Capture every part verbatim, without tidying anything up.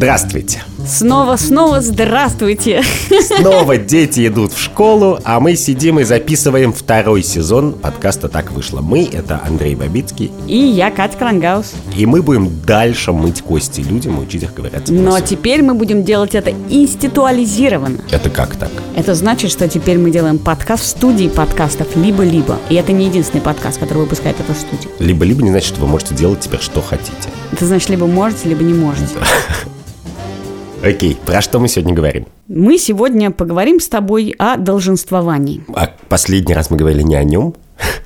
Здравствуйте. Снова, снова здравствуйте. Снова дети идут в школу, а мы сидим и записываем второй сезон подкаста «Так вышло». Мы — это Андрей Бабицкий. И я, Катя Кронгауз. И мы будем дальше мыть кости людям и учить их ковыряться. Но теперь мы будем делать это институализированно. Это как так? Это значит, что теперь мы делаем подкаст в студии подкастов «Либо-либо». И это не единственный подкаст, который выпускает эта студия. «Либо-либо» не значит, что вы можете делать теперь что хотите. Это значит, либо можете, либо не можете. Окей, про что мы сегодня говорим? Мы сегодня поговорим с тобой о долженствовании. А последний раз мы говорили не о нем?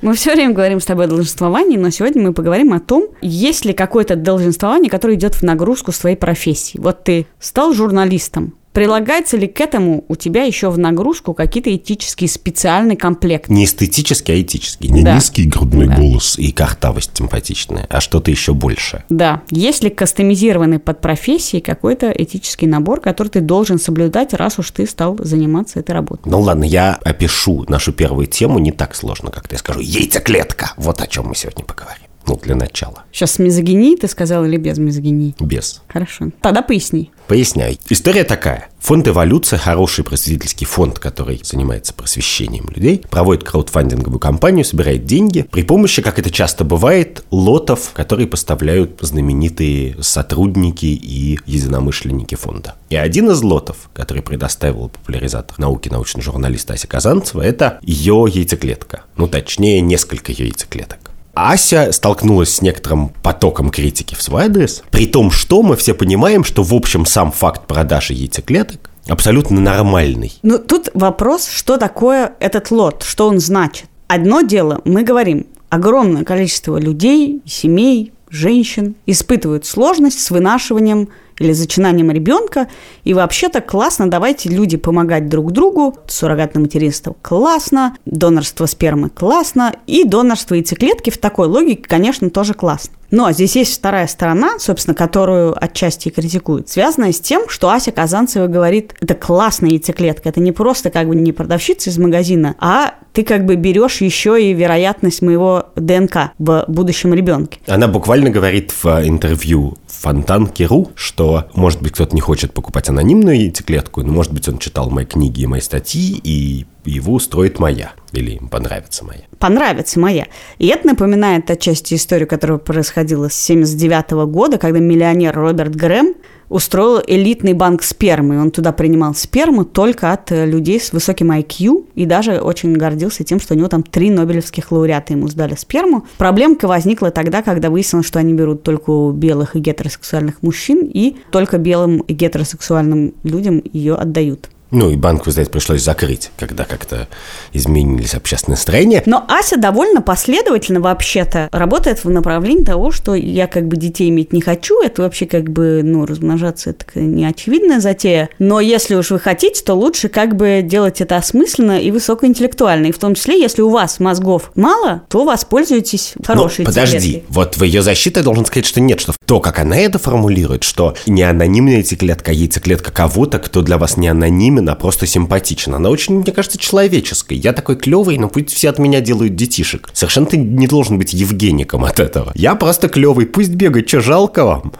Мы все время говорим с тобой о долженствовании, но сегодня мы поговорим о том, есть ли какое-то долженствование, которое идет в нагрузку с твоей профессии. Вот ты стал журналистом. Прилагается ли к этому у тебя еще в нагрузку какие-то этические специальный комплект? Не эстетический, а этический. Не да. низкий грудной да. голос и картавость симпатичная, а что-то еще больше. Да. Есть ли кастомизированный под профессией какой-то этический набор, который ты должен соблюдать, раз уж ты стал заниматься этой работой? Ну ладно, я опишу нашу первую тему не так сложно, как ты скажу. Яйцеклетка. Вот о чем мы сегодня поговорим. Ну, для начала. Сейчас с мизогинией ты сказал или без мизогинии? Без. Хорошо. Тогда поясни. Поясняй. История такая. Фонд «Эволюция», хороший просветительский фонд, который занимается просвещением людей, проводит краудфандинговую кампанию, собирает деньги при помощи, как это часто бывает, лотов, которые поставляют знаменитые сотрудники и единомышленники фонда. И один из лотов, который предоставил популяризатор науки, научный журналист Ася Казанцева, это ее яйцеклетка. Ну, точнее, несколько яйцеклеток. Ася столкнулась с некоторым потоком критики в свой адрес, при том, что мы все понимаем, что, в общем, сам факт продажи яйцеклеток абсолютно нормальный. Ну, тут вопрос, что такое этот лот, что он значит. Одно дело, мы говорим, огромное количество людей, семей, женщин испытывают сложность с вынашиванием или зачинанием ребенка, и вообще-то классно, давайте люди помогать друг другу, суррогатное материнство классно, донорство спермы классно, и донорство яйцеклетки в такой логике, конечно, тоже классно. Но здесь есть вторая сторона, собственно, которую отчасти и критикуют, связанная с тем, что Ася Казанцева говорит, это классная яйцеклетка, это не просто как бы не продавщица из магазина, а ты как бы берешь еще и вероятность моего ДНК в будущем ребенке. Она буквально говорит в интервью Фонтанка точка ру, что может быть, кто-то не хочет покупать анонимную яйцеклетку, но, может быть, он читал мои книги и мои статьи, и его устроит моя. Или им понравится моя. Понравится моя. И это напоминает отчасти историю, которая происходила с тысяча девятьсот семьдесят девятого года, когда миллионер Роберт Грэм устроил элитный банк спермы. Он туда принимал сперму только от людей с высоким ай кью и даже очень гордился тем, что у него там три нобелевских лауреата ему сдали сперму. Проблемка возникла тогда, когда выяснилось, что они берут только у белых и гетеросексуальных мужчин и только белым и гетеросексуальным людям ее отдают. Ну, и банк, вы знаете, пришлось закрыть, когда как-то изменились общественные настроения. Но Ася довольно последовательно вообще-то работает в направлении того, что я как бы детей иметь не хочу, это вообще как бы, ну, размножаться, это неочевидная затея. Но если уж вы хотите, то лучше как бы делать это осмысленно и высокоинтеллектуально. И в том числе, если у вас мозгов мало, то воспользуйтесь хорошей яйцеклеткой. Подожди, вот в ее защиту я должен сказать, что нет, что то, как она это формулирует, что не анонимная яйцеклетка, а яйцеклетка кого-то, кто для вас не анонимен, она просто симпатична. Она очень, мне кажется, человеческая. Я такой клевый, но пусть все от меня делают детишек. Совершенно ты не должен быть евгеником от этого. Я просто клевый, пусть бегает, что жалко вам?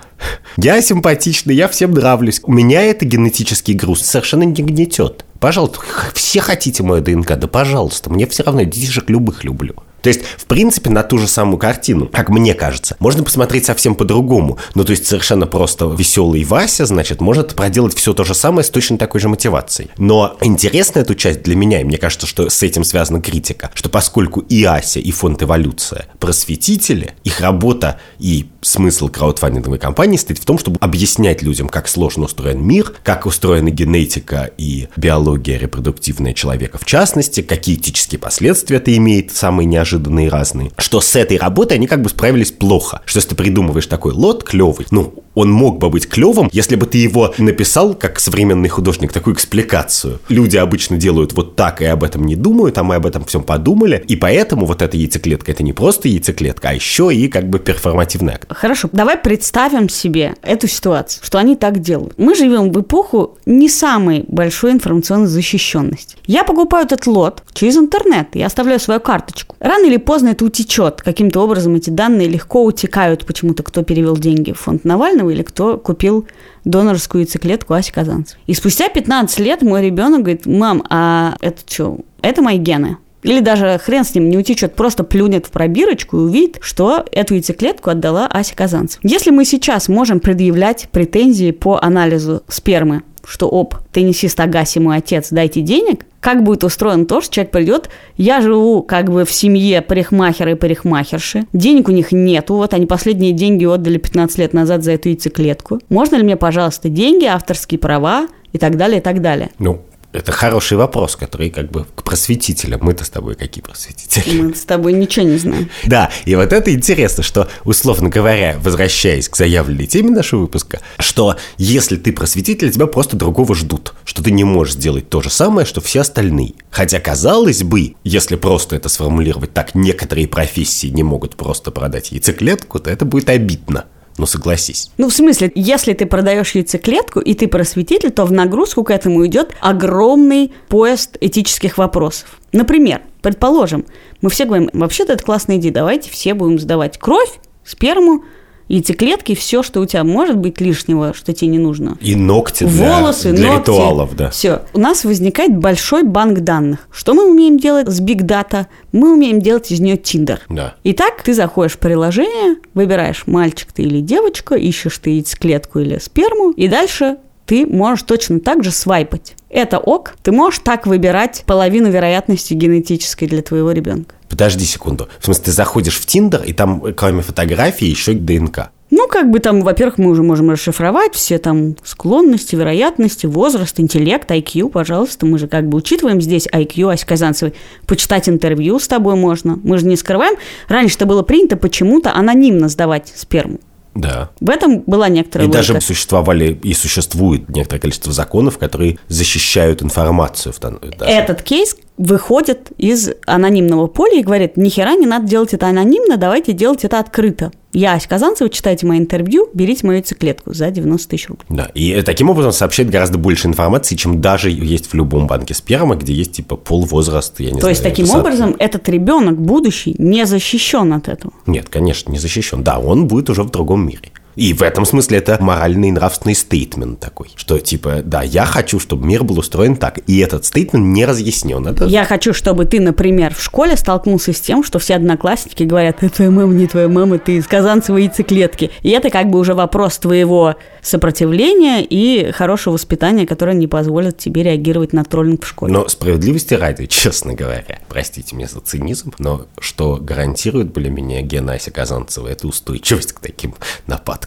Я симпатичный, я всем нравлюсь. У меня это генетический груз совершенно не гнетет. Пожалуйста, все хотите мою ДНК? Да пожалуйста, мне все равно, детишек любых люблю. То есть, в принципе, на ту же самую картину, как мне кажется, можно посмотреть совсем по-другому. Ну, то есть, совершенно просто веселый Вася, значит, может проделать все то же самое с точно такой же мотивацией. Но интересна эту часть для меня, и мне кажется, что с этим связана критика, что поскольку и Ася, и фонд «Эволюция» просветители, их работа и смысл краудфандинговой кампании стоит в том, чтобы объяснять людям, как сложно устроен мир, как устроена генетика и биология репродуктивная человека в частности, какие этические последствия это имеет, самые неожиданные. Неожиданные разные. Что с этой работой они как бы справились плохо. Что если ты придумываешь такой лот клевый, ну, он мог бы быть клевым, если бы ты его написал, как современный художник, такую экспликацию. Люди обычно делают вот так и об этом не думают, а мы об этом всем подумали. И поэтому вот эта яйцеклетка, это не просто яйцеклетка, а еще и как бы перформативный акт. Хорошо, давай представим себе эту ситуацию, что они так делают. Мы живем в эпоху не самой большой информационной защищенности. Я покупаю этот лот через интернет, я оставляю свою карточку. Рано или поздно это утечет. Каким-то образом эти данные легко утекают почему-то, кто перевел деньги в фонд Навального, Навального или кто купил донорскую яйцеклетку Аси Казанцевой. И спустя пятнадцать лет мой ребенок говорит: мам, а это что? Это мои гены. Или даже хрен с ним, не утечет, просто плюнет в пробирочку и увидит, что эту яйцеклетку отдала Ася Казанцева. Если мы сейчас можем предъявлять претензии по анализу спермы, что оп, теннисист Агаси мой отец, дайте денег, как будет устроен то, что человек придет: я живу как бы в семье парикмахера и парикмахерши, денег у них нету, вот они последние деньги отдали пятнадцать лет назад за эту яйцеклетку, можно ли мне, пожалуйста, деньги, авторские права и так далее, и так далее. Ну, это хороший вопрос, который как бы к просветителям. Мы-то с тобой какие просветители? Мы с тобой ничего не знаем. Да, и вот это интересно, что, условно говоря, возвращаясь к заявленной теме нашего выпуска, что если ты просветитель, тебя просто другого ждут, что ты не можешь сделать то же самое, что все остальные. Хотя, казалось бы, если просто это сформулировать так, некоторые профессии не могут просто продать яйцеклетку, то это будет обидно. Ну, согласись. Ну, в смысле, если ты продаешь яйцеклетку, и ты просветитель, то в нагрузку к этому идет огромный поезд этических вопросов. Например, предположим, мы все говорим: вообще-то это классная идея, давайте все будем сдавать кровь, сперму, яйцеклетки, все, что у тебя может быть лишнего, что тебе не нужно. И ногти, волосы, для, для ногти, ритуалов, да. Все. У нас возникает большой банк данных. Что мы умеем делать с Big Data? Мы умеем делать из нее Tinder. Да. Итак, ты заходишь в приложение, выбираешь, мальчик ты или девочка, ищешь ты яйцеклетку или сперму, и дальше ты можешь точно так же свайпать. Это ок. Ты можешь так выбирать половину вероятности генетической для твоего ребенка. Подожди секунду. В смысле, ты заходишь в Тиндер, и там, кроме фотографии, еще и ДНК. Ну, как бы там, во-первых, мы уже можем расшифровать все там склонности, вероятности, возраст, интеллект, ай кью, пожалуйста. Мы же как бы учитываем здесь ай кью Аси Казанцевой. Почитать интервью с тобой можно. Мы же не скрываем. Раньше это было принято почему-то анонимно сдавать сперму. Да. В этом была некоторая логика. И даже существовали и существует некоторое количество законов, которые защищают информацию. Даже. Этот кейс выходит из анонимного поля и говорит: ни хера не надо делать это анонимно, давайте делать это открыто. Я, Ася Казанцева, читайте мое интервью, берите мою яйцеклетку за девяносто тысяч рублей. Да, и таким образом сообщает гораздо больше информации, чем даже есть в любом банке спермы, где есть типа пол, возраст, я не То знаю. То есть таким это образом сад... этот ребенок будущий не защищен от этого? Нет, конечно, не защищен. Да, он будет уже в другом мире. И в этом смысле это моральный и нравственный стейтмент такой, что типа, да, я хочу, чтобы мир был устроен так, и этот стейтмент не разъяснен. Это... Я хочу, чтобы ты, например, в школе столкнулся с тем, что все одноклассники говорят: это твоя мама, не твоя мама, ты из Казанцевой яйцеклетки. И это как бы уже вопрос твоего сопротивления и хорошего воспитания, которое не позволит тебе реагировать на троллинг в школе. Но справедливости ради, честно говоря, простите меня за цинизм, но что гарантирует для меня гены Аси Казанцевой, это устойчивость к таким нападкам.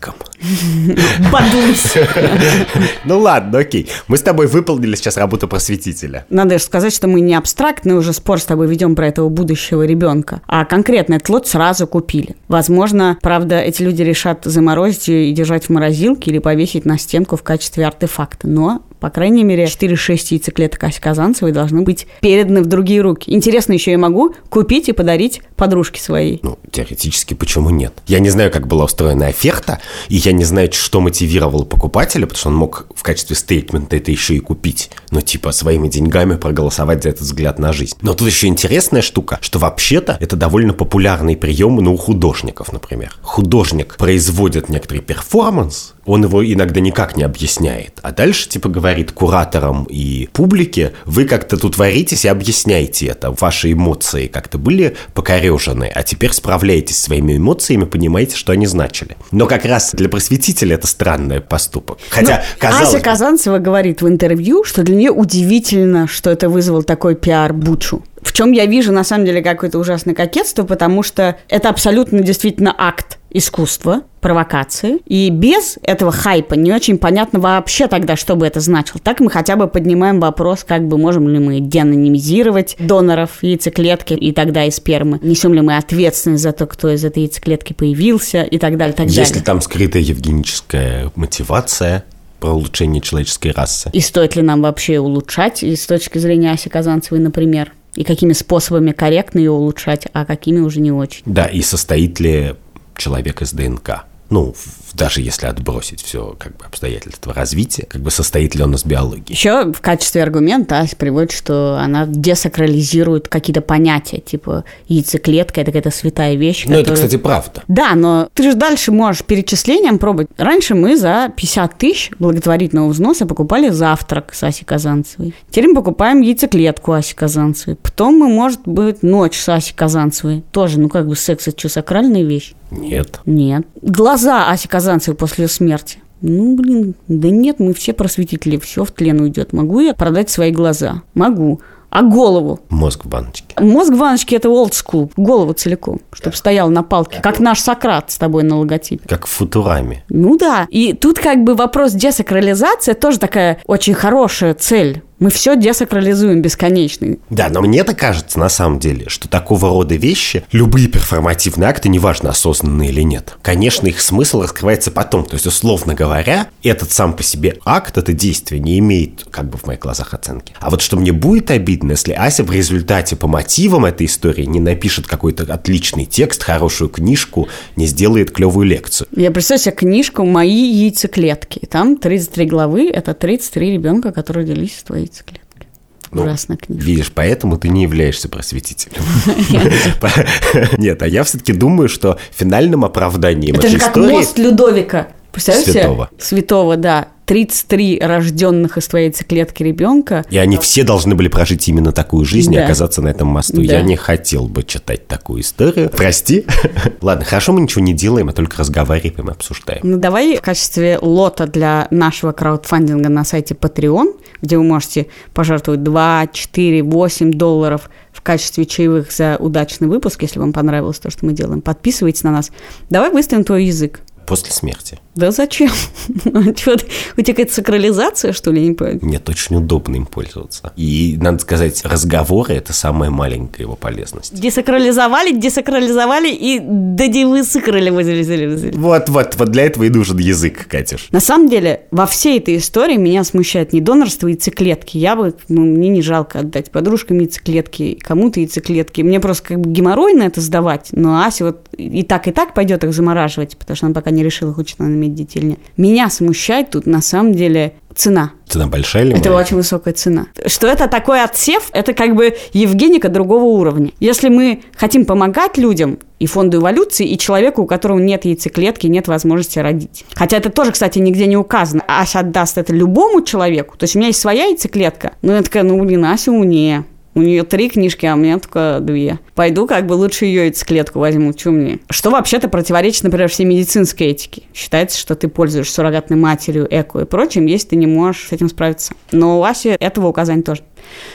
Подумайся. Ну ладно, окей. Мы с тобой выполнили сейчас работу просветителя. Надо же сказать, что мы не абстрактный уже спор с тобой ведем про этого будущего ребенка, а конкретно этот лот сразу купили. Возможно, правда, эти люди решат заморозить и держать в морозилке или повесить на стенку в качестве артефакта. Но, по крайней мере, четыре-шесть яйцеклеток Аси Казанцевой должны быть переданы в другие руки. Интересно, еще я могу купить и подарить подружке своей. Ну, теоретически, почему нет? Я не знаю, как была устроена оферта, и я не знаю, что мотивировало покупателя, потому что он мог в качестве стейтмента это еще и купить, но типа своими деньгами проголосовать за этот взгляд на жизнь. Но тут еще интересная штука, что вообще-то это довольно популярный прием, ну, у художников, например. Художник производит некоторый перформанс, он его иногда никак не объясняет, а дальше типа говорит кураторам и публике: вы как-то тут варитесь и объясняйте это, ваши эмоции как-то были покорежены, а теперь справляйтесь своими эмоциями, понимаете, что они значили. Но как раз для просветителя это странный поступок. Хотя, казалось бы... Ася Казанцева говорит в интервью, что для нее удивительно, что это вызвало такой пиар-бучу. В чем я вижу, на самом деле, какое-то ужасное кокетство, потому что это абсолютно действительно акт искусства, провокации. И без этого хайпа не очень понятно вообще тогда, что бы это значило. Так мы хотя бы поднимаем вопрос, как бы можем ли мы деанонимизировать доноров яйцеклетки и тогда и спермы. Несем ли мы ответственность за то, кто из этой яйцеклетки появился и так далее, так далее. Если там скрытая евгеническая мотивация... про улучшение человеческой расы. И стоит ли нам вообще улучшать, и с точки зрения Аси Казанцевой, например, и какими способами корректно ее улучшать, а какими уже не очень. Да, и состоит ли человек из ДНК? Ну, в даже если отбросить все как бы обстоятельства развития, как бы состоит ли он из биологии. Еще в качестве аргумента Ася приводит, что она десакрализирует какие-то понятия, типа яйцеклетка – это какая-то святая вещь. Ну, которая... это, кстати, правда. Да, но ты же дальше можешь перечислением пробовать. Раньше мы за пятьдесят тысяч благотворительного взноса покупали завтрак с Асей Казанцевой. Теперь мы покупаем яйцеклетку Аси Казанцевой. Потом мы, может быть, ночь с Асей Казанцевой. Тоже, ну, как бы секс – это что, сакральная вещь? Нет. Нет. Глаза Аси Казанцевой после смерти. Ну, блин, да нет, мы все просветители, все в тлен уйдет. Могу я продать свои глаза? Могу. А голову? Мозг в баночке. Мозг в баночке – это old school. Голову целиком, чтобы стоял на палке. Как наш Сократ с тобой на логотипе. Как в Футураме. Ну да. И тут как бы вопрос десакрализации тоже такая очень хорошая цель. Мы все десакрализуем бесконечно. Да, но мне-то кажется, на самом деле, что такого рода вещи, любые перформативные акты, неважно, осознанные или нет, конечно, их смысл раскрывается потом. То есть, условно говоря, этот сам по себе акт, это действие не имеет, как бы в моих глазах, оценки. А вот что мне будет обидно, если Ася в результате по мотивам этой истории не напишет какой-то отличный текст, хорошую книжку, не сделает клевую лекцию. Я представляю себе книжку «Мои яйцеклетки». Там тридцать три главы, это тридцать три ребенка, которые делились с твоей яйцеклетки. Ну, ужасная книжка. Видишь, поэтому ты не являешься просветителем. Нет, а я все-таки думаю, что финальным оправданием этой истории... Это же как мост Людовика. Святого. Святого, да. тридцать три рожденных из твоей яйцеклетки ребенка. И они все должны были прожить именно такую жизнь, да, и оказаться на этом мосту. Да. Я не хотел бы читать такую историю. Прости. Ладно, хорошо, мы ничего не делаем, а только разговариваем и обсуждаем. Ну, давай в качестве лота для нашего краудфандинга на сайте Patreon, где вы можете пожертвовать два, четыре, восемь долларов в качестве чаевых за удачный выпуск, если вам понравилось то, что мы делаем. Подписывайтесь на нас. Давай выставим твой язык. После смерти. Да зачем? У тебя какая-то сакрализация, что ли, я не понимаю? Нет, очень удобно им пользоваться. И, надо сказать, разговоры – это самая маленькая его полезность. Десакрализовали, десакрализовали и додевысакрали. Вот, вот, вот для этого и нужен язык, Катюш. На самом деле, во всей этой истории меня смущает не донорство яйцеклетки. Я бы, ну, мне не жалко отдать подружкам яйцеклетки, кому-то яйцеклетки. Мне просто как бы геморройно это сдавать, но Ася вот и так, и так пойдет их замораживать, потому что она пока не не решила, хочет она иметь детей или нет. Меня смущает тут, на самом деле, цена. Цена большая или это маленькая? Очень высокая цена. Что это такой отсев, это как бы Евгеника другого уровня. Если мы хотим помогать людям, и фонду эволюции, и человеку, у которого нет яйцеклетки, нет возможности родить. Хотя это тоже, кстати, нигде не указано. Ася отдаст это любому человеку. То есть у меня есть своя яйцеклетка. Ну, я такая, ну, блин, Ася умнее. У нее три книжки, а у меня только две. Пойду как бы лучше ее яйцеклетку возьму, чё мне. Что вообще-то противоречит, например, всей медицинской этике. Считается, что ты пользуешься суррогатной матерью, эко и прочим, если ты не можешь с этим справиться. Но у Аси этого указания тоже.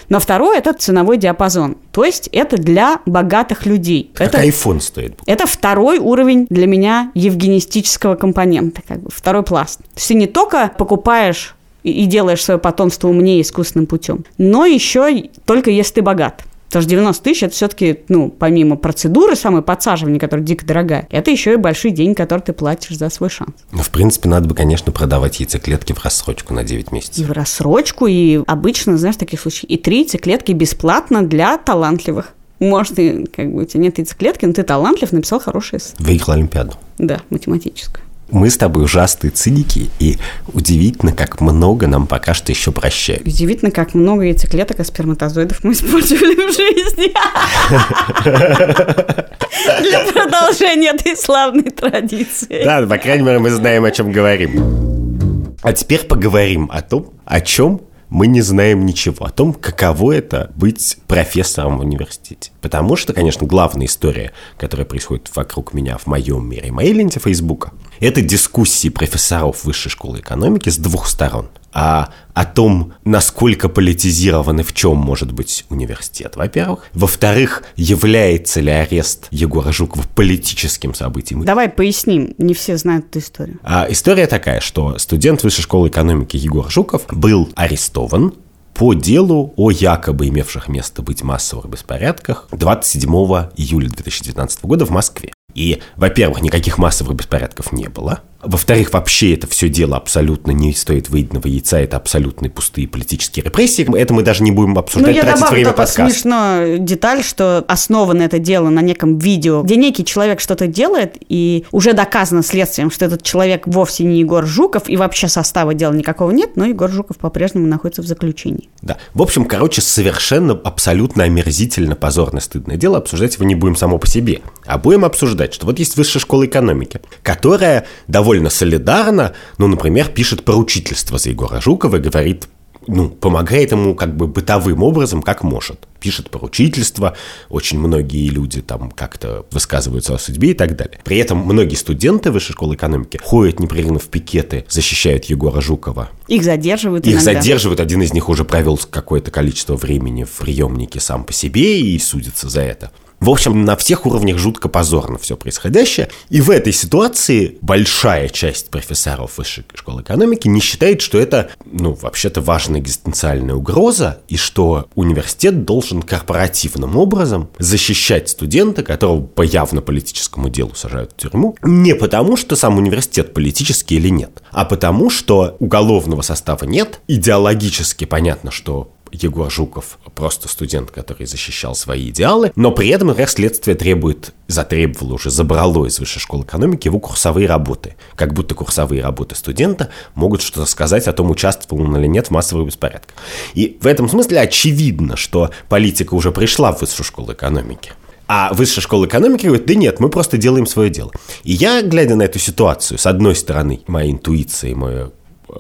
Но второе – это ценовой диапазон. То есть это для богатых людей. Как iPhone стоит. Это второй уровень для меня евгенистического компонента. Как бы второй пласт. То есть ты не только покупаешь... и делаешь свое потомство умнее искусственным путем. Но еще только если ты богат. Потому что девяносто тысяч – это все-таки, ну, помимо процедуры самой подсаживания, которая дико дорогая, это еще и большие деньги, которые ты платишь за свой шанс. Ну, в принципе, надо бы, конечно, продавать яйцеклетки в рассрочку на девять месяцев. И в рассрочку, и обычно, знаешь, в таких случаях, и три яйцеклетки бесплатно для талантливых. Может, ты, как бы, у тебя нет яйцеклетки, но ты талантлив, написал хорошее эссе. Выиграл Олимпиаду. Да, математическую. Мы с тобой ужасные циники, и удивительно, как много нам пока что еще прощают. Удивительно, как много яйцеклеток и сперматозоидов мы использовали в жизни. Для продолжения этой славной традиции. Да, по крайней мере, мы знаем, о чем говорим. А теперь поговорим о том, о чем мы не знаем ничего, о том, каково это быть профессором в университете. Потому что, конечно, главная история, которая происходит вокруг меня в моем мире и моей ленте Фейсбука, это дискуссии профессоров Высшей школы экономики с двух сторон. А о том, насколько политизирован и в чем может быть университет, во-первых. Во-вторых, является ли арест Егора Жукова политическим событием? Давай поясним, не все знают эту историю. А история такая, что студент Высшей школы экономики Егор Жуков был арестован по делу о якобы имевших место быть массовых беспорядках двадцать седьмого июля две тысячи девятнадцатого года в Москве. И, во-первых, никаких массовых беспорядков не было. Во-вторых, вообще это все дело абсолютно не стоит выеденного яйца, это абсолютно пустые политические репрессии. Это мы даже не будем обсуждать, ну, тратить время подкаста. Ну, я добавлю смешную деталь, что основано это дело на неком видео, где некий человек что-то делает, и уже доказано следствием, что этот человек вовсе не Егор Жуков, и вообще состава дела никакого нет, но Егор Жуков по-прежнему находится в заключении. Да. В общем, короче, совершенно абсолютно омерзительно, позорно, стыдное дело. Обсуждать его не будем само по себе, а будем обсуждать, что вот есть Высшая школа экономики, которая довольно солидарно, ну, например, пишет поручительство за Егора Жукова и говорит, ну, помогает ему как бы бытовым образом, как может. Пишет поручительство, очень многие люди там как-то высказываются о судьбе и так далее. При этом многие студенты Высшей школы экономики ходят непрерывно в пикеты, защищают Егора Жукова. Их задерживают иногда. Их задерживают, один из них уже провел какое-то количество времени в приемнике сам по себе и судится за это. В общем, на всех уровнях жутко позорно все происходящее. И в этой ситуации большая часть профессоров Высшей школы экономики не считает, что это, ну, вообще-то важная экзистенциальная угроза, и что университет должен корпоративным образом защищать студента, которого по явно политическому делу сажают в тюрьму, не потому, что сам университет политический или нет, а потому, что уголовного состава нет, идеологически понятно, что Егор Жуков просто студент, который защищал свои идеалы, но при этом, например, следствие требует, затребовало уже, забрало из Высшей школы экономики его курсовые работы. Как будто курсовые работы студента могут что-то сказать о том, участвовал он или нет в массовых беспорядках. И в этом смысле очевидно, что политика уже пришла в Высшую школу экономики. А Высшая школа экономики говорит, да нет, мы просто делаем свое дело. И я, глядя на эту ситуацию, с одной стороны, моя интуиция, моя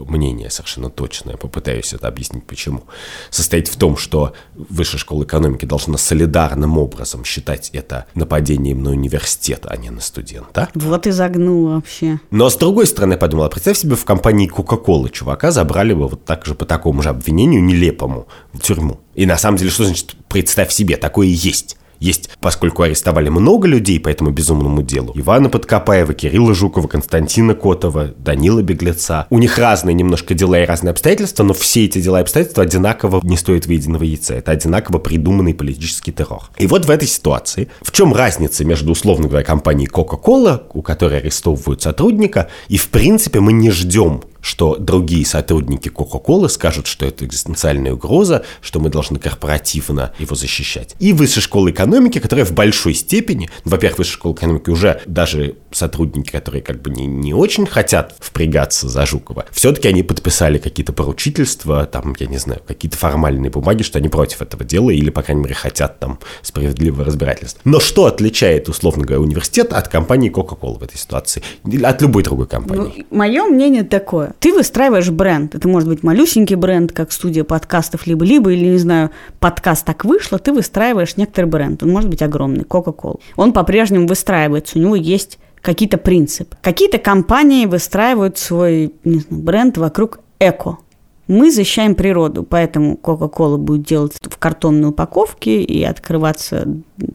мнение совершенно точное, попытаюсь это объяснить почему, состоит в том, что Высшая школа экономики должна солидарным образом считать это нападением на университет, а не на студента. Вот и загнула вообще. Но с другой стороны, я подумала, представь себе, в компании Кока-Колы чувака забрали бы вот так же по такому же обвинению нелепому в тюрьму. И на самом деле, что значит, представь себе, такое и есть. Есть, поскольку арестовали много людей по этому безумному делу. Ивана Подкопаева, Кирилла Жукова, Константина Котова, Данила Беглеца. У них разные немножко дела и разные обстоятельства, но все эти дела и обстоятельства одинаково не стоят выеденного яйца. Это одинаково придуманный политический террор. И вот в этой ситуации, в чем разница между, условно говоря, компанией Coca-Cola, у которой арестовывают сотрудника, и в принципе мы не ждем, что другие сотрудники Кока-Колы скажут, что это экзистенциальная угроза, что мы должны корпоративно его защищать. И Высшая школа экономики, которая в большой степени, ну, во-первых, Высшая школа экономики уже даже сотрудники, которые как бы не, не очень хотят впрягаться за Жукова, все-таки они подписали какие-то поручительства, там, я не знаю, какие-то формальные бумаги, что они против этого дела или, по крайней мере, хотят там справедливого разбирательства. Но что отличает, условно говоря, университет от компании Кока-Кола в этой ситуации? От любой другой компании? Ну, мое мнение такое. Ты выстраиваешь бренд. Это может быть малюсенький бренд, как студия подкастов «Либо-либо», или, не знаю, подкаст «Так вышло». Ты выстраиваешь некоторый бренд. Он может быть огромный, Coca-Cola. Он по-прежнему выстраивается, у него есть какие-то принципы. Какие-то компании выстраивают свой, не знаю, бренд вокруг эко. Мы защищаем природу, поэтому Coca-Cola будет делать в картонной упаковке и открываться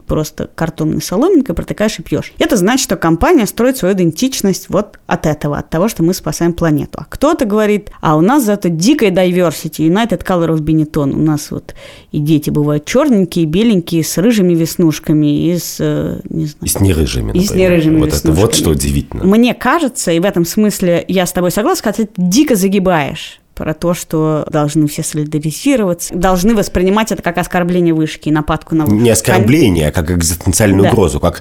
просто картонной соломинкой, протыкаешь и пьешь. Это значит, что компания строит свою идентичность вот от этого, от того, что мы спасаем планету. А кто-то говорит, а у нас зато дикая diversity, United Color of Benetton. У нас вот и дети бывают черненькие, беленькие, с рыжими веснушками, и с, не знаю... И с нерыжими, и с нерыжими вот веснушками. Это вот что удивительно. Мне кажется, и в этом смысле я с тобой согласна, хотя ты дико загибаешь про то, что должны все солидаризироваться, должны воспринимать это как оскорбление вышки и нападку на вышку. Не оскорбление, а как экзистенциальную да. угрозу, как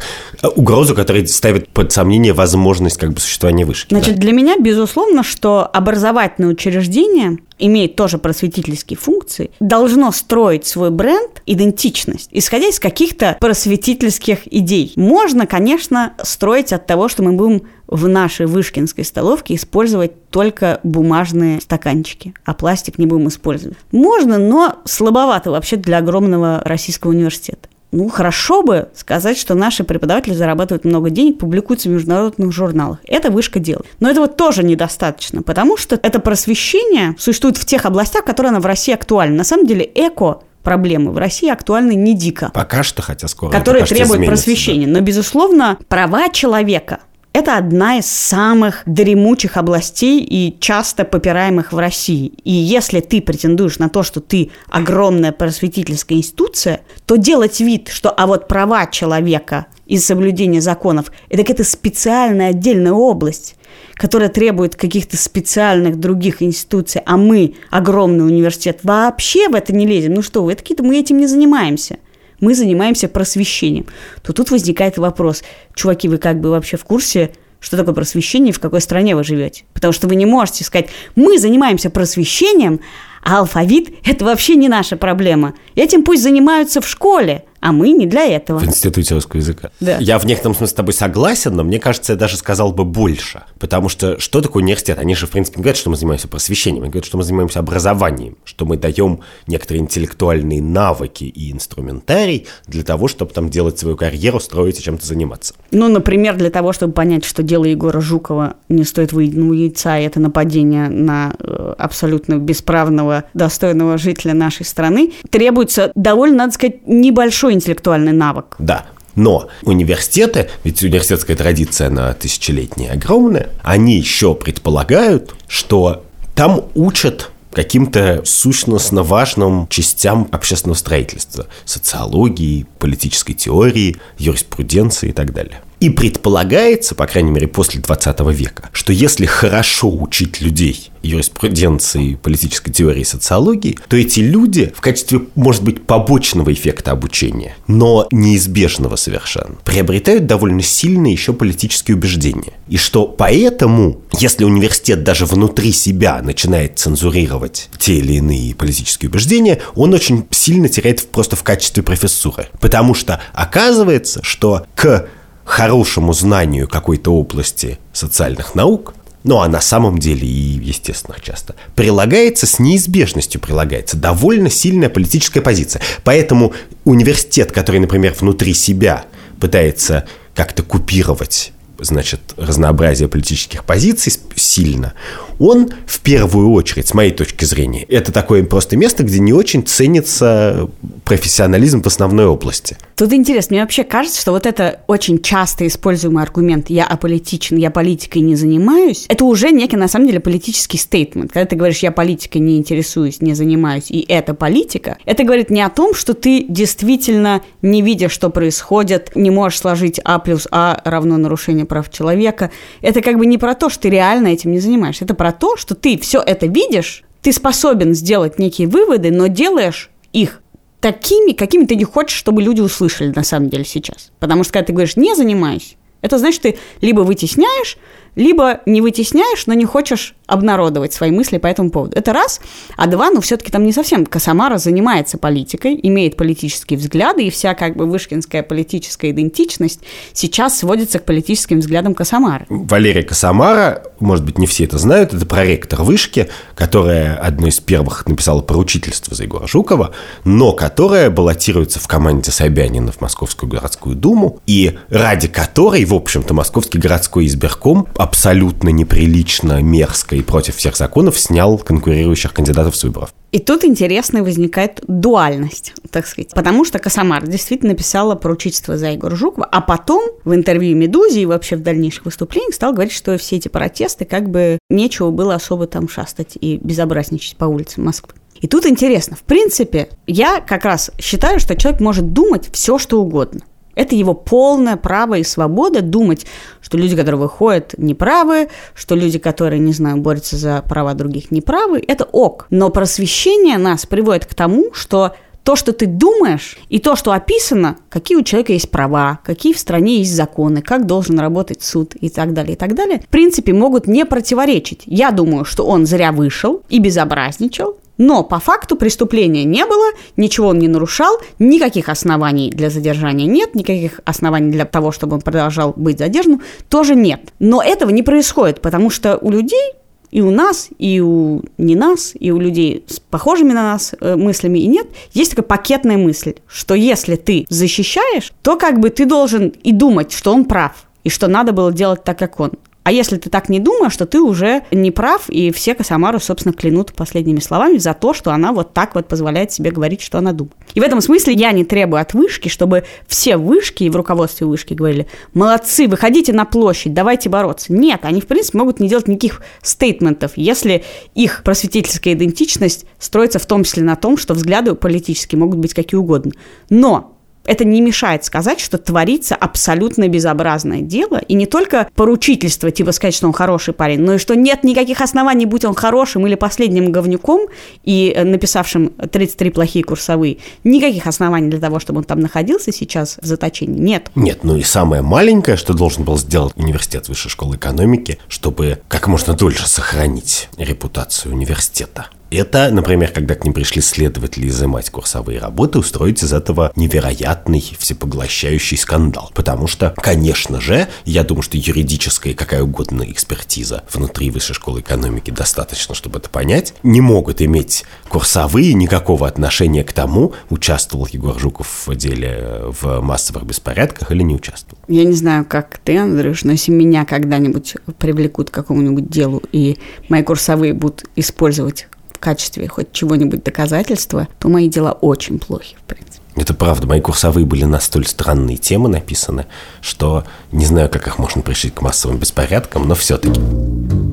угрозу, которая ставит под сомнение возможность как бы существования вышки. Значит, да. для меня, безусловно, что образовательное учреждение имеет тоже просветительские функции, должно строить свой бренд, идентичность, исходя из каких-то просветительских идей. Можно, конечно, строить от того, что мы будем в нашей вышкинской столовке использовать только бумажные стаканчики, а пластик не будем использовать. Можно, но слабовато вообще для огромного российского университета. Ну, хорошо бы сказать, что наши преподаватели зарабатывают много денег, публикуются в международных журналах. Это вышка делает. Но этого тоже недостаточно, потому что это просвещение существует в тех областях, которые оно в России актуально. На самом деле эко проблемы в России актуальны не дико. Пока что, хотя скоро. Которые требуют просвещения. Да. Но, безусловно, права человека – это одна из самых дремучих областей и часто попираемых в России. И если ты претендуешь на то, что ты огромная просветительская институция, то делать вид, что а вот права человека из соблюдения законов. И так это специальная отдельная область, которая требует каких-то специальных других институций, а мы, огромный университет, вообще в это не лезем. Ну что вы, это какие-то мы этим не занимаемся. Мы занимаемся просвещением. То тут возникает вопрос. Чуваки, вы как бы вообще в курсе, что такое просвещение и в какой стране вы живете? Потому что вы не можете сказать, мы занимаемся просвещением, а алфавит – это вообще не наша проблема. Этим пусть занимаются в школе, а мы не для этого. В институте русского языка. Да. Я в некотором смысле с тобой согласен, но мне кажется, я даже сказал бы больше. Потому что что такое университет? Они же, в принципе, не говорят, что мы занимаемся просвещением. Они говорят, что мы занимаемся образованием, что мы даем некоторые интеллектуальные навыки и инструментарий для того, чтобы там делать свою карьеру, строить и чем-то заниматься. Ну, например, для того, чтобы понять, что дело Егора Жукова не стоит выеденного яйца, и это нападение на абсолютно бесправного, достойного жителя нашей страны, требуется довольно, надо сказать, небольшой интеллектуальный навык. Да, но университеты, ведь университетская традиция на тысячелетние огромная, они еще предполагают, что там учат каким-то сущностно важным частям общественного строительства, социологии, политической теории, юриспруденции и так далее. И предполагается, по крайней мере, после двадцатого века, что если хорошо учить людей юриспруденции, политической теории и социологии, то эти люди в качестве, может быть, побочного эффекта обучения, но неизбежного совершенно, приобретают довольно сильные еще политические убеждения. И что поэтому, если университет даже внутри себя начинает цензурировать те или иные политические убеждения, он очень сильно теряет просто в качестве профессуры. Потому что оказывается, что к хорошему знанию какой-то области социальных наук, ну а на самом деле и естественных часто, прилагается, с неизбежностью прилагается довольно сильная политическая позиция. Поэтому университет, который, например, внутри себя пытается как-то купировать, значит, разнообразие политических позиций сильно, он в первую очередь, с моей точки зрения, это такое просто место, где не очень ценится профессионализм в основной области. Тут интересно, мне вообще кажется, что вот это очень часто используемый аргумент «я аполитичен, я политикой не занимаюсь», это уже некий, на самом деле, политический стейтмент. Когда ты говоришь «я политикой не интересуюсь, не занимаюсь, и это политика», это говорит не о том, что ты действительно, не видя, что происходит, не можешь сложить А плюс А равно нарушение прав человека. Это как бы не про то, что ты реально этим не занимаешься. Это про то, что ты все это видишь, ты способен сделать некие выводы, но делаешь их такими, какими ты не хочешь, чтобы люди услышали на самом деле сейчас. Потому что, когда ты говоришь «не занимаюсь», это значит, ты либо вытесняешь, либо не вытесняешь, но не хочешь обнародовать свои мысли по этому поводу. Это раз. А два, ну, все-таки там не совсем. Касамара занимается политикой, имеет политические взгляды, и вся как бы вышкинская политическая идентичность сейчас сводится к политическим взглядам Касамары. Валерия Касамара, может быть, не все это знают, это проректор Вышки, которая одной из первых написала поручительство за Егора Жукова, но которая баллотируется в команде Собянина в Московскую городскую думу, и ради которой, в общем-то, Московский городской избирком абсолютно неприлично, мерзко и против всех законов снял конкурирующих кандидатов с выборов. И тут интересная возникает дуальность, так сказать. Потому что Касамара действительно писала поручительство за Егора Жукова, а потом в интервью «Медузе» и вообще в дальнейших выступлениях стал говорить, что все эти протесты как бы нечего было особо там шастать и безобразничать по улицам Москвы. И тут интересно. В принципе, я как раз считаю, что человек может думать все, что угодно. Это его полное право и свобода думать, что люди, которые выходят, неправы, что люди, которые, не знаю, борются за права других, неправы. Это ок. Но просвещение нас приводит к тому, что то, что ты думаешь, и то, что описано, какие у человека есть права, какие в стране есть законы, как должен работать суд и так далее, и так далее, в принципе, могут не противоречить. Я думаю, что он зря вышел и безобразничал, но по факту преступления не было, ничего он не нарушал, никаких оснований для задержания нет, никаких оснований для того, чтобы он продолжал быть задержанным, тоже нет. Но этого не происходит, потому что у людей, и у нас, и у не нас, и у людей с похожими на нас э, мыслями и нет, есть такая пакетная мысль, что если ты защищаешь, то как бы ты должен и думать, что он прав, и что надо было делать так, как он. А если ты так не думаешь, что ты уже не прав, и все Касамару, собственно, клянут последними словами за то, что она вот так вот позволяет себе говорить, что она думает. И в этом смысле я не требую от Вышки, чтобы все Вышки и в руководстве Вышки говорили: молодцы, выходите на площадь, давайте бороться. Нет, они, в принципе, могут не делать никаких стейтментов, если их просветительская идентичность строится в том числе на том, что взгляды политические могут быть какие угодно. Но это не мешает сказать, что творится абсолютно безобразное дело, и не только поручительство, типа сказать, что он хороший парень, но и что нет никаких оснований, будь он хорошим или последним говнюком и написавшим тридцать три плохие курсовые, никаких оснований для того, чтобы он там находился сейчас в заточении, нет. Нет, ну и самое маленькое, что должен был сделать университет Высшей школы экономики, чтобы как можно дольше сохранить репутацию университета. Это, например, когда к ним пришли следователи изымать курсовые работы, устроить из этого невероятный всепоглощающий скандал. Потому что, конечно же, я думаю, что юридическая и какая угодно экспертиза внутри Высшей школы экономики достаточно, чтобы это понять, не могут иметь курсовые никакого отношения к тому, участвовал Егор Жуков в деле в массовых беспорядках или не участвовал. Я не знаю, как ты, Андрюш, но если меня когда-нибудь привлекут к какому-нибудь делу, и мои курсовые будут использовать в качестве хоть чего-нибудь доказательства, то мои дела очень плохи, в принципе. Это правда, мои курсовые были на столь странные темы написаны, что не знаю, как их можно пришить к массовым беспорядкам, но все-таки.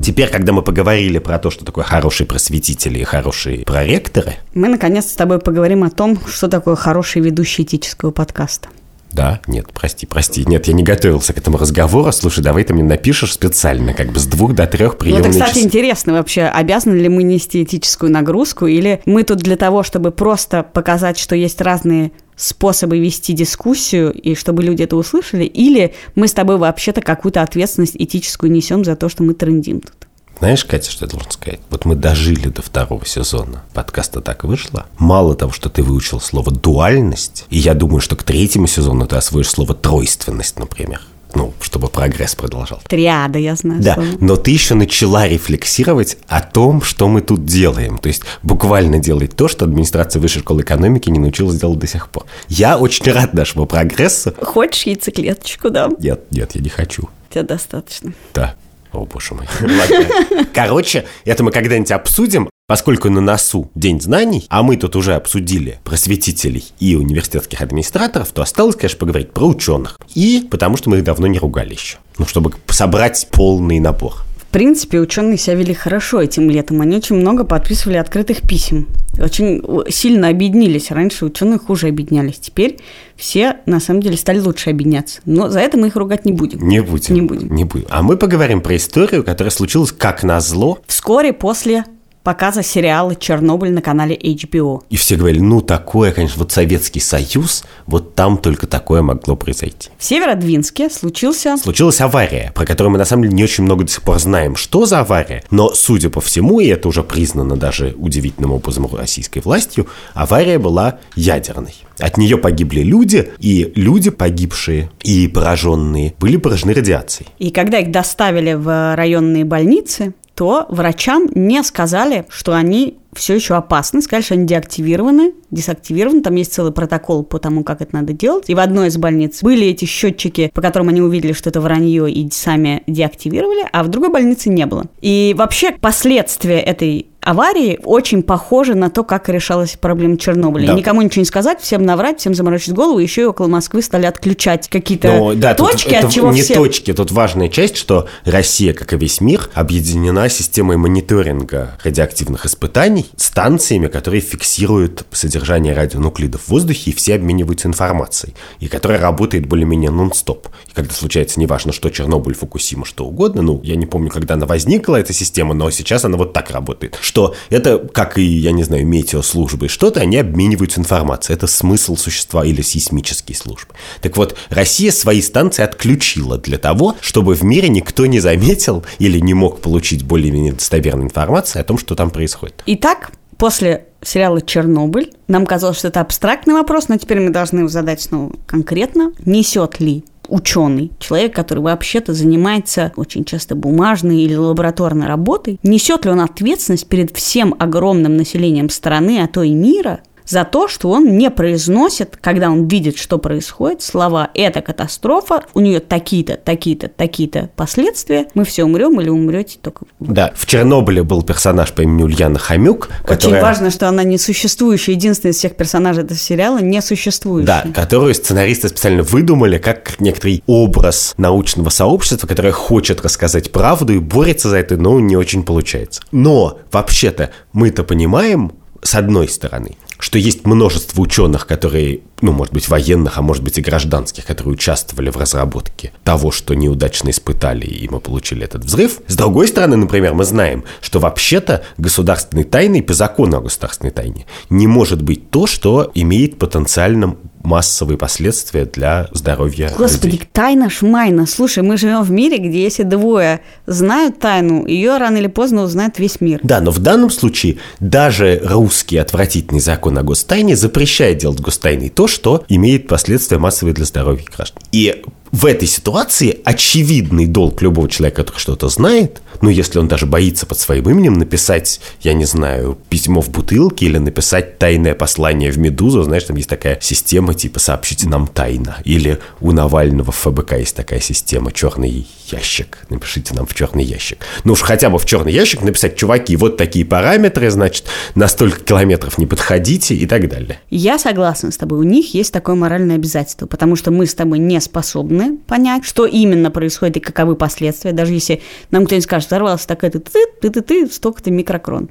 Теперь, когда мы поговорили про то, что такое хорошие просветители и хорошие проректоры... Мы, наконец, с тобой поговорим о том, что такое хороший ведущий этического подкаста. Да, нет, прости, прости. Нет, я не готовился к этому разговору. Слушай, давай ты мне напишешь специально, как бы с двух до трех приемных часов. Ну, это, кстати, часа. Интересно вообще, обязаны ли мы нести этическую нагрузку, или мы тут для того, чтобы просто показать, что есть разные способы вести дискуссию, и чтобы люди это услышали, или мы с тобой вообще-то какую-то ответственность этическую несем за то, что мы трындим тут. Знаешь, Катя, что я должен сказать? Вот мы дожили до второго сезона подкаста «Так вышло». Мало того, что ты выучил слово «дуальность», и я думаю, что к третьему сезону ты освоишь слово «тройственность», например. Ну, чтобы прогресс продолжал. Триада, я знаю. Да, слово. Но ты еще начала рефлексировать о том, что мы тут делаем. То есть буквально делать то, что администрация Высшей школы экономики не научилась делать до сих пор. Я очень рад нашему прогрессу. Хочешь яйцеклеточку, да? Нет, нет, я не хочу. Тебя достаточно. Да. О, боже мой. Ладно. Короче, это мы когда-нибудь обсудим, поскольку на носу День знаний, а мы тут уже обсудили просветителей и университетских администраторов, то осталось, конечно, поговорить про ученых. И потому что мы их давно не ругали еще. Ну, чтобы собрать полный набор. В принципе, ученые себя вели хорошо этим летом. Они очень много подписывали открытых писем. Очень сильно объединились. Раньше ученые хуже объединялись. Теперь все, на самом деле, стали лучше объединяться. Но за это мы их ругать не будем. Не будем. Не будем. Не будем. А мы поговорим про историю, которая случилась, как назло, вскоре после показа сериала «Чернобыль» на канале эйч би о. И все говорили, ну такое, конечно, вот Советский Союз, вот там только такое могло произойти. В Северодвинске случился... Случилась авария, про которую мы на самом деле не очень много до сих пор знаем, что за авария, но, судя по всему, и это уже признано даже удивительным образом российской властью, авария была ядерной. От нее погибли люди, и люди, погибшие и пораженные, были поражены радиацией. И когда их доставили в районные больницы, то врачам не сказали, что они все еще опасны, сказали, что они деактивированы, десактивированы, там есть целый протокол по тому, как это надо делать, и в одной из больниц были эти счетчики, по которым они увидели, что это вранье, и сами деактивировали, а в другой больнице не было. И вообще последствия этой аварии очень похожи на то, как решалась проблема Чернобыля. Да. Никому ничего не сказать, всем наврать, всем заморочить голову, еще и около Москвы стали отключать какие-то Но, да, точки, тут, от чего не все... Не точки, тут важная часть, что Россия, как и весь мир, объединена системой мониторинга радиоактивных испытаний, станциями, которые фиксируют содержание радионуклидов в воздухе, и все обмениваются информацией, и которая работает более-менее нон-стоп. И когда случается, неважно что, Чернобыль, Фукусима, что угодно, ну, я не помню, когда она возникла, эта система, но сейчас она вот так работает, что это, как и, я не знаю, метеослужбы и что-то, они обмениваются информацией. Это смысл существа или сейсмические службы. Так вот, Россия свои станции отключила для того, чтобы в мире никто не заметил или не мог получить более-менее достоверную информацию о том, что там происходит. Итак, после сериала «Чернобыль» нам казалось, что это абстрактный вопрос, но теперь мы должны его задать снова конкретно. Несет ли ученый, человек, который вообще-то занимается очень часто бумажной или лабораторной работой, несет ли он ответственность перед всем огромным населением страны, а то и мира, за то, что он не произносит, когда он видит, что происходит, слова «это катастрофа», у нее такие-то, такие-то, такие-то последствия, мы все умрем или умрете только... Да, в Чернобыле был персонаж по имени Ульяна Хомюк, которая... Очень важно, что она несуществующая, единственная из всех персонажей этого сериала несуществующая. Да, которую сценаристы специально выдумали как некоторый образ научного сообщества, которое хочет рассказать правду и борется за это, но не очень получается. Но, вообще-то, мы-то понимаем, с одной стороны, что есть множество ученых, которые, ну, может быть, военных, а может быть и гражданских, которые участвовали в разработке того, что неудачно испытали, и мы получили этот взрыв. С другой стороны, например, мы знаем, что вообще-то государственной тайной, по закону о государственной тайне, не может быть то, что имеет потенциально массовые последствия для здоровья Господи, людей. Тайна шмайна. Слушай, мы живем в мире, где если двое знают тайну, ее рано или поздно узнает весь мир. Да, но в данном случае даже русский отвратительный закон о гостайне запрещает делать гостайной то, что имеет последствия массовые для здоровья граждан. И в этой ситуации очевидный долг любого человека, который что-то знает, ну, если он даже боится под своим именем написать, я не знаю, письмо в бутылке или написать тайное послание в «Медузу», знаешь, там есть такая система типа «Сообщите нам тайно». Или у Навального в эф бэ ка есть такая система «Черный ящик». Напишите нам в «Черный ящик». Ну уж хотя бы в «Черный ящик» написать: «Чуваки, вот такие параметры, значит, на столько километров не подходите» и так далее. Я согласна с тобой. У них есть такое моральное обязательство, потому что мы с тобой не способны понять, что именно происходит и каковы последствия. Даже если нам кто-нибудь скажет: взорвался такая-то, ты-ты-ты, столько-то микрокрон.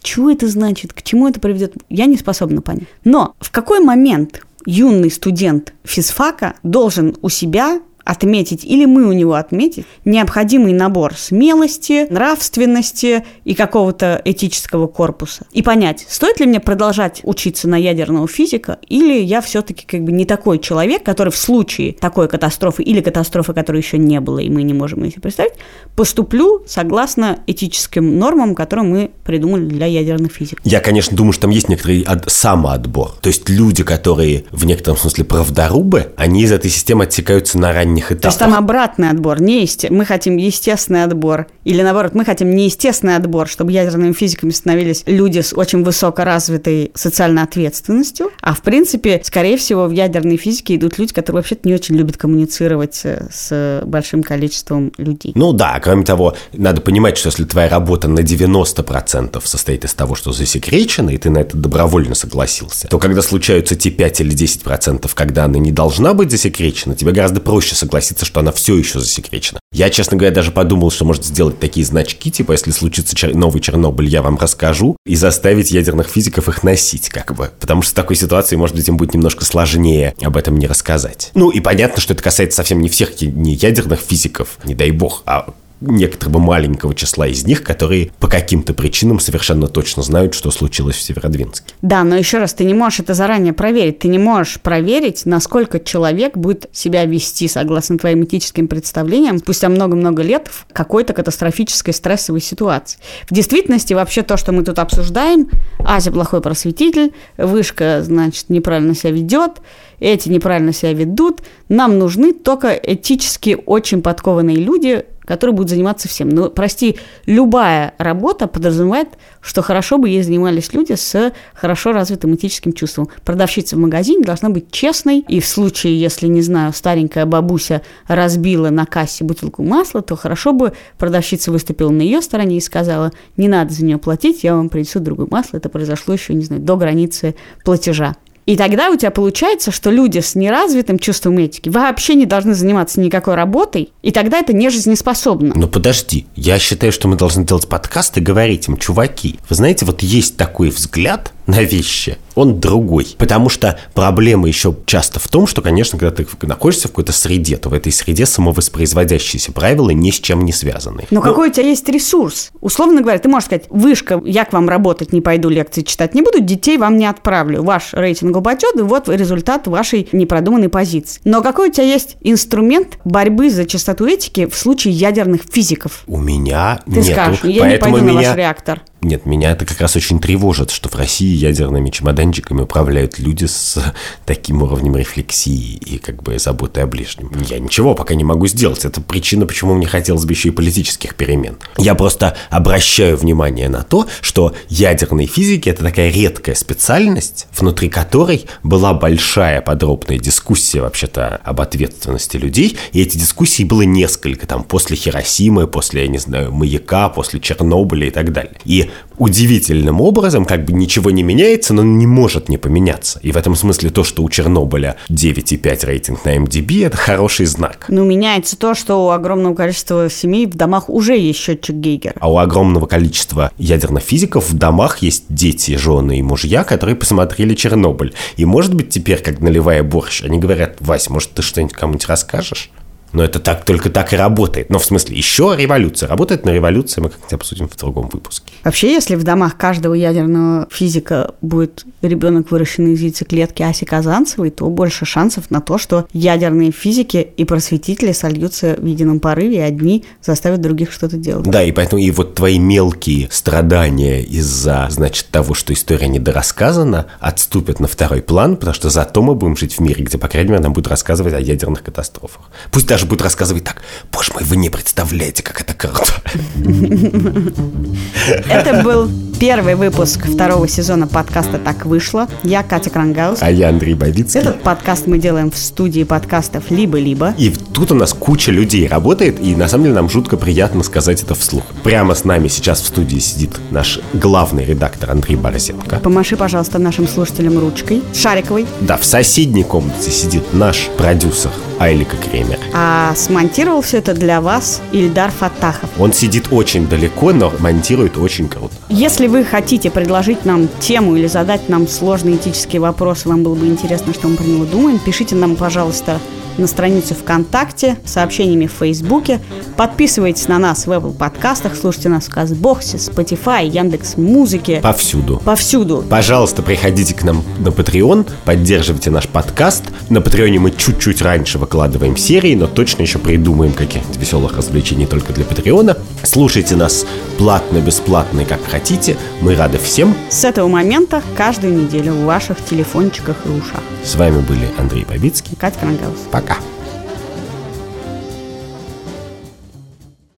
Чего это значит? К чему это приведет? Я не способна понять. Но в какой момент юный студент физфака должен у себя отметить, или мы у него отметить, необходимый набор смелости, нравственности и какого-то этического корпуса. И понять, стоит ли мне продолжать учиться на ядерного физика, или я все-таки как бы не такой человек, который в случае такой катастрофы или катастрофы, которой еще не было, и мы не можем ее себе представить, поступлю согласно этическим нормам, которые мы придумали для ядерных физиков. Я, конечно, думаю, что там есть некоторый от... самоотбор. То есть люди, которые в некотором смысле правдорубы, они из этой системы отсекаются на ранних этапах. То есть там обратный отбор, не есте... мы хотим естественный отбор, или наоборот, мы хотим неестественный отбор, чтобы ядерными физиками становились люди с очень высокоразвитой социальной ответственностью, а в принципе, скорее всего, в ядерной физике идут люди, которые вообще-то не очень любят коммуницировать с большим количеством людей. Ну да, кроме того, надо понимать, что если твоя работа на девяносто процентов состоит из того, что засекречено, и ты на это добровольно согласился, то когда случаются те пять или десять процентов, когда она не должна быть засекречена, тебе гораздо проще согласиться, что она все еще засекречена. Я, честно говоря, даже подумал, что может сделать такие значки, типа, если случится чер- новый Чернобыль, я вам расскажу, и заставить ядерных физиков их носить, как бы. Потому что в такой ситуации, может быть, им будет немножко сложнее об этом не рассказать. Ну, и понятно, что это касается совсем не всех, не ядерных физиков, не дай бог, а некоторого маленького числа из них, которые по каким-то причинам совершенно точно знают, что случилось в Северодвинске. Да, но еще раз, ты не можешь это заранее проверить. Ты не можешь проверить, насколько человек будет себя вести, согласно твоим этическим представлениям, спустя много-много лет в какой-то катастрофической стрессовой ситуации. В действительности вообще то, что мы тут обсуждаем: Ася плохой просветитель, Вышка, значит, неправильно себя ведет, эти неправильно себя ведут. Нам нужны только этически очень подкованные люди, которые будут заниматься всем. Но, прости, любая работа подразумевает, что хорошо бы ей занимались люди с хорошо развитым этическим чувством. Продавщица в магазине должна быть честной, и в случае, если, не знаю, старенькая бабуся разбила на кассе бутылку масла, то хорошо бы продавщица выступила на ее стороне и сказала: не надо за нее платить, я вам принесу другое масло. Это произошло еще, не знаю, до границы платежа. И тогда у тебя получается, что люди с неразвитым чувством этики вообще не должны заниматься никакой работой, и тогда это не жизнеспособно. Но подожди, я считаю, что мы должны делать подкаст и говорить им: чуваки, вы знаете, вот есть такой взгляд на вещи, он другой. Потому что проблема еще часто в том, что, конечно, когда ты находишься в какой-то среде, то в этой среде самовоспроизводящиеся правила ни с чем не связаны. Но, Но... какой у тебя есть ресурс? Условно говоря, ты можешь сказать: Вышка, я к вам работать не пойду, лекции читать не буду, детей вам не отправлю, ваш рейтинг упадет, и вот результат вашей непродуманной позиции. Но какой у тебя есть инструмент борьбы за чистоту этики в случае ядерных физиков? У меня ты нету. Ты скажешь: я Поэтому не пойду меня... на ваш реактор. Нет, меня это как раз очень тревожит, что в России ядерными чемоданчиками управляют люди с таким уровнем рефлексии и как бы заботы о ближнем. Я ничего пока не могу сделать. Это причина, почему мне хотелось бы еще и политических перемен. Я просто обращаю внимание на то, что ядерные физики – это такая редкая специальность, внутри которой была большая подробная дискуссия вообще-то об ответственности людей. И эти дискуссии было несколько там после Хиросимы, после, я не знаю, Маяка, после Чернобыля и так далее. И и удивительным образом как бы ничего не меняется, но не может не поменяться. И в этом смысле то, что у Чернобыля девять и пять рейтинг на IMDb, это хороший знак. Ну, меняется то, что у огромного количества семей в домах уже есть счетчик Гейгера. А у огромного количества ядерных физиков в домах есть дети, жены и мужья, которые посмотрели Чернобыль. И, может быть, теперь, как наливая борщ, они говорят: «Вась, может, ты что-нибудь кому-нибудь расскажешь?» Но это так, только так и работает. Но в смысле, еще революция. Работает на революции, мы как-то обсудим в другом выпуске. Вообще, если в домах каждого ядерного физика будет ребенок, выращенный из яйцеклетки Аси Казанцевой, то больше шансов на то, что ядерные физики и просветители сольются в едином порыве, и одни заставят других что-то делать. Да, и поэтому и вот твои мелкие страдания из-за, значит, того, что история недорассказана, отступят на второй план, потому что зато мы будем жить в мире, где, по крайней мере, нам будут рассказывать о ядерных катастрофах. Пусть даже будут рассказывать так: «Боже мой, вы не представляете, как это круто». Это был первый выпуск второго сезона подкаста «Так вышло». Я Катя Кронгауз. А я Андрей Бабицкий. Этот подкаст мы делаем в студии подкастов «Либо-либо». И тут у нас куча людей работает, и на самом деле нам жутко приятно сказать это вслух. Прямо с нами сейчас в студии сидит наш главный редактор Андрей Борзенко. Помаши, пожалуйста, нашим слушателям ручкой. Шариковой. Да, в соседней комнате сидит наш продюсер Айлика Кремер. А смонтировал все это для вас Ильдар Фаттахов. Он сидит очень далеко, но монтирует очень круто. Если вы хотите предложить нам тему или задать нам сложные этические вопросы, вам было бы интересно, что мы про него думаем, пишите нам, пожалуйста, на страницу ВКонтакте, сообщениями в Фейсбуке. Подписывайтесь на нас в Apple подкастах, слушайте нас в Казбоксе, Spotify, Яндекс.Музыке. Повсюду. Повсюду. Пожалуйста, приходите к нам на Patreon, поддерживайте наш подкаст. На Патреоне мы чуть-чуть раньше выкладываем серии, но точно еще придумаем каких-нибудь веселых развлечений только для Патреона. Слушайте нас платно, бесплатно, как хотите. Мы рады всем. С этого момента каждую неделю в ваших телефончиках и ушах. С вами были Андрей Бабицкий, Катя Кронгауз. Пока.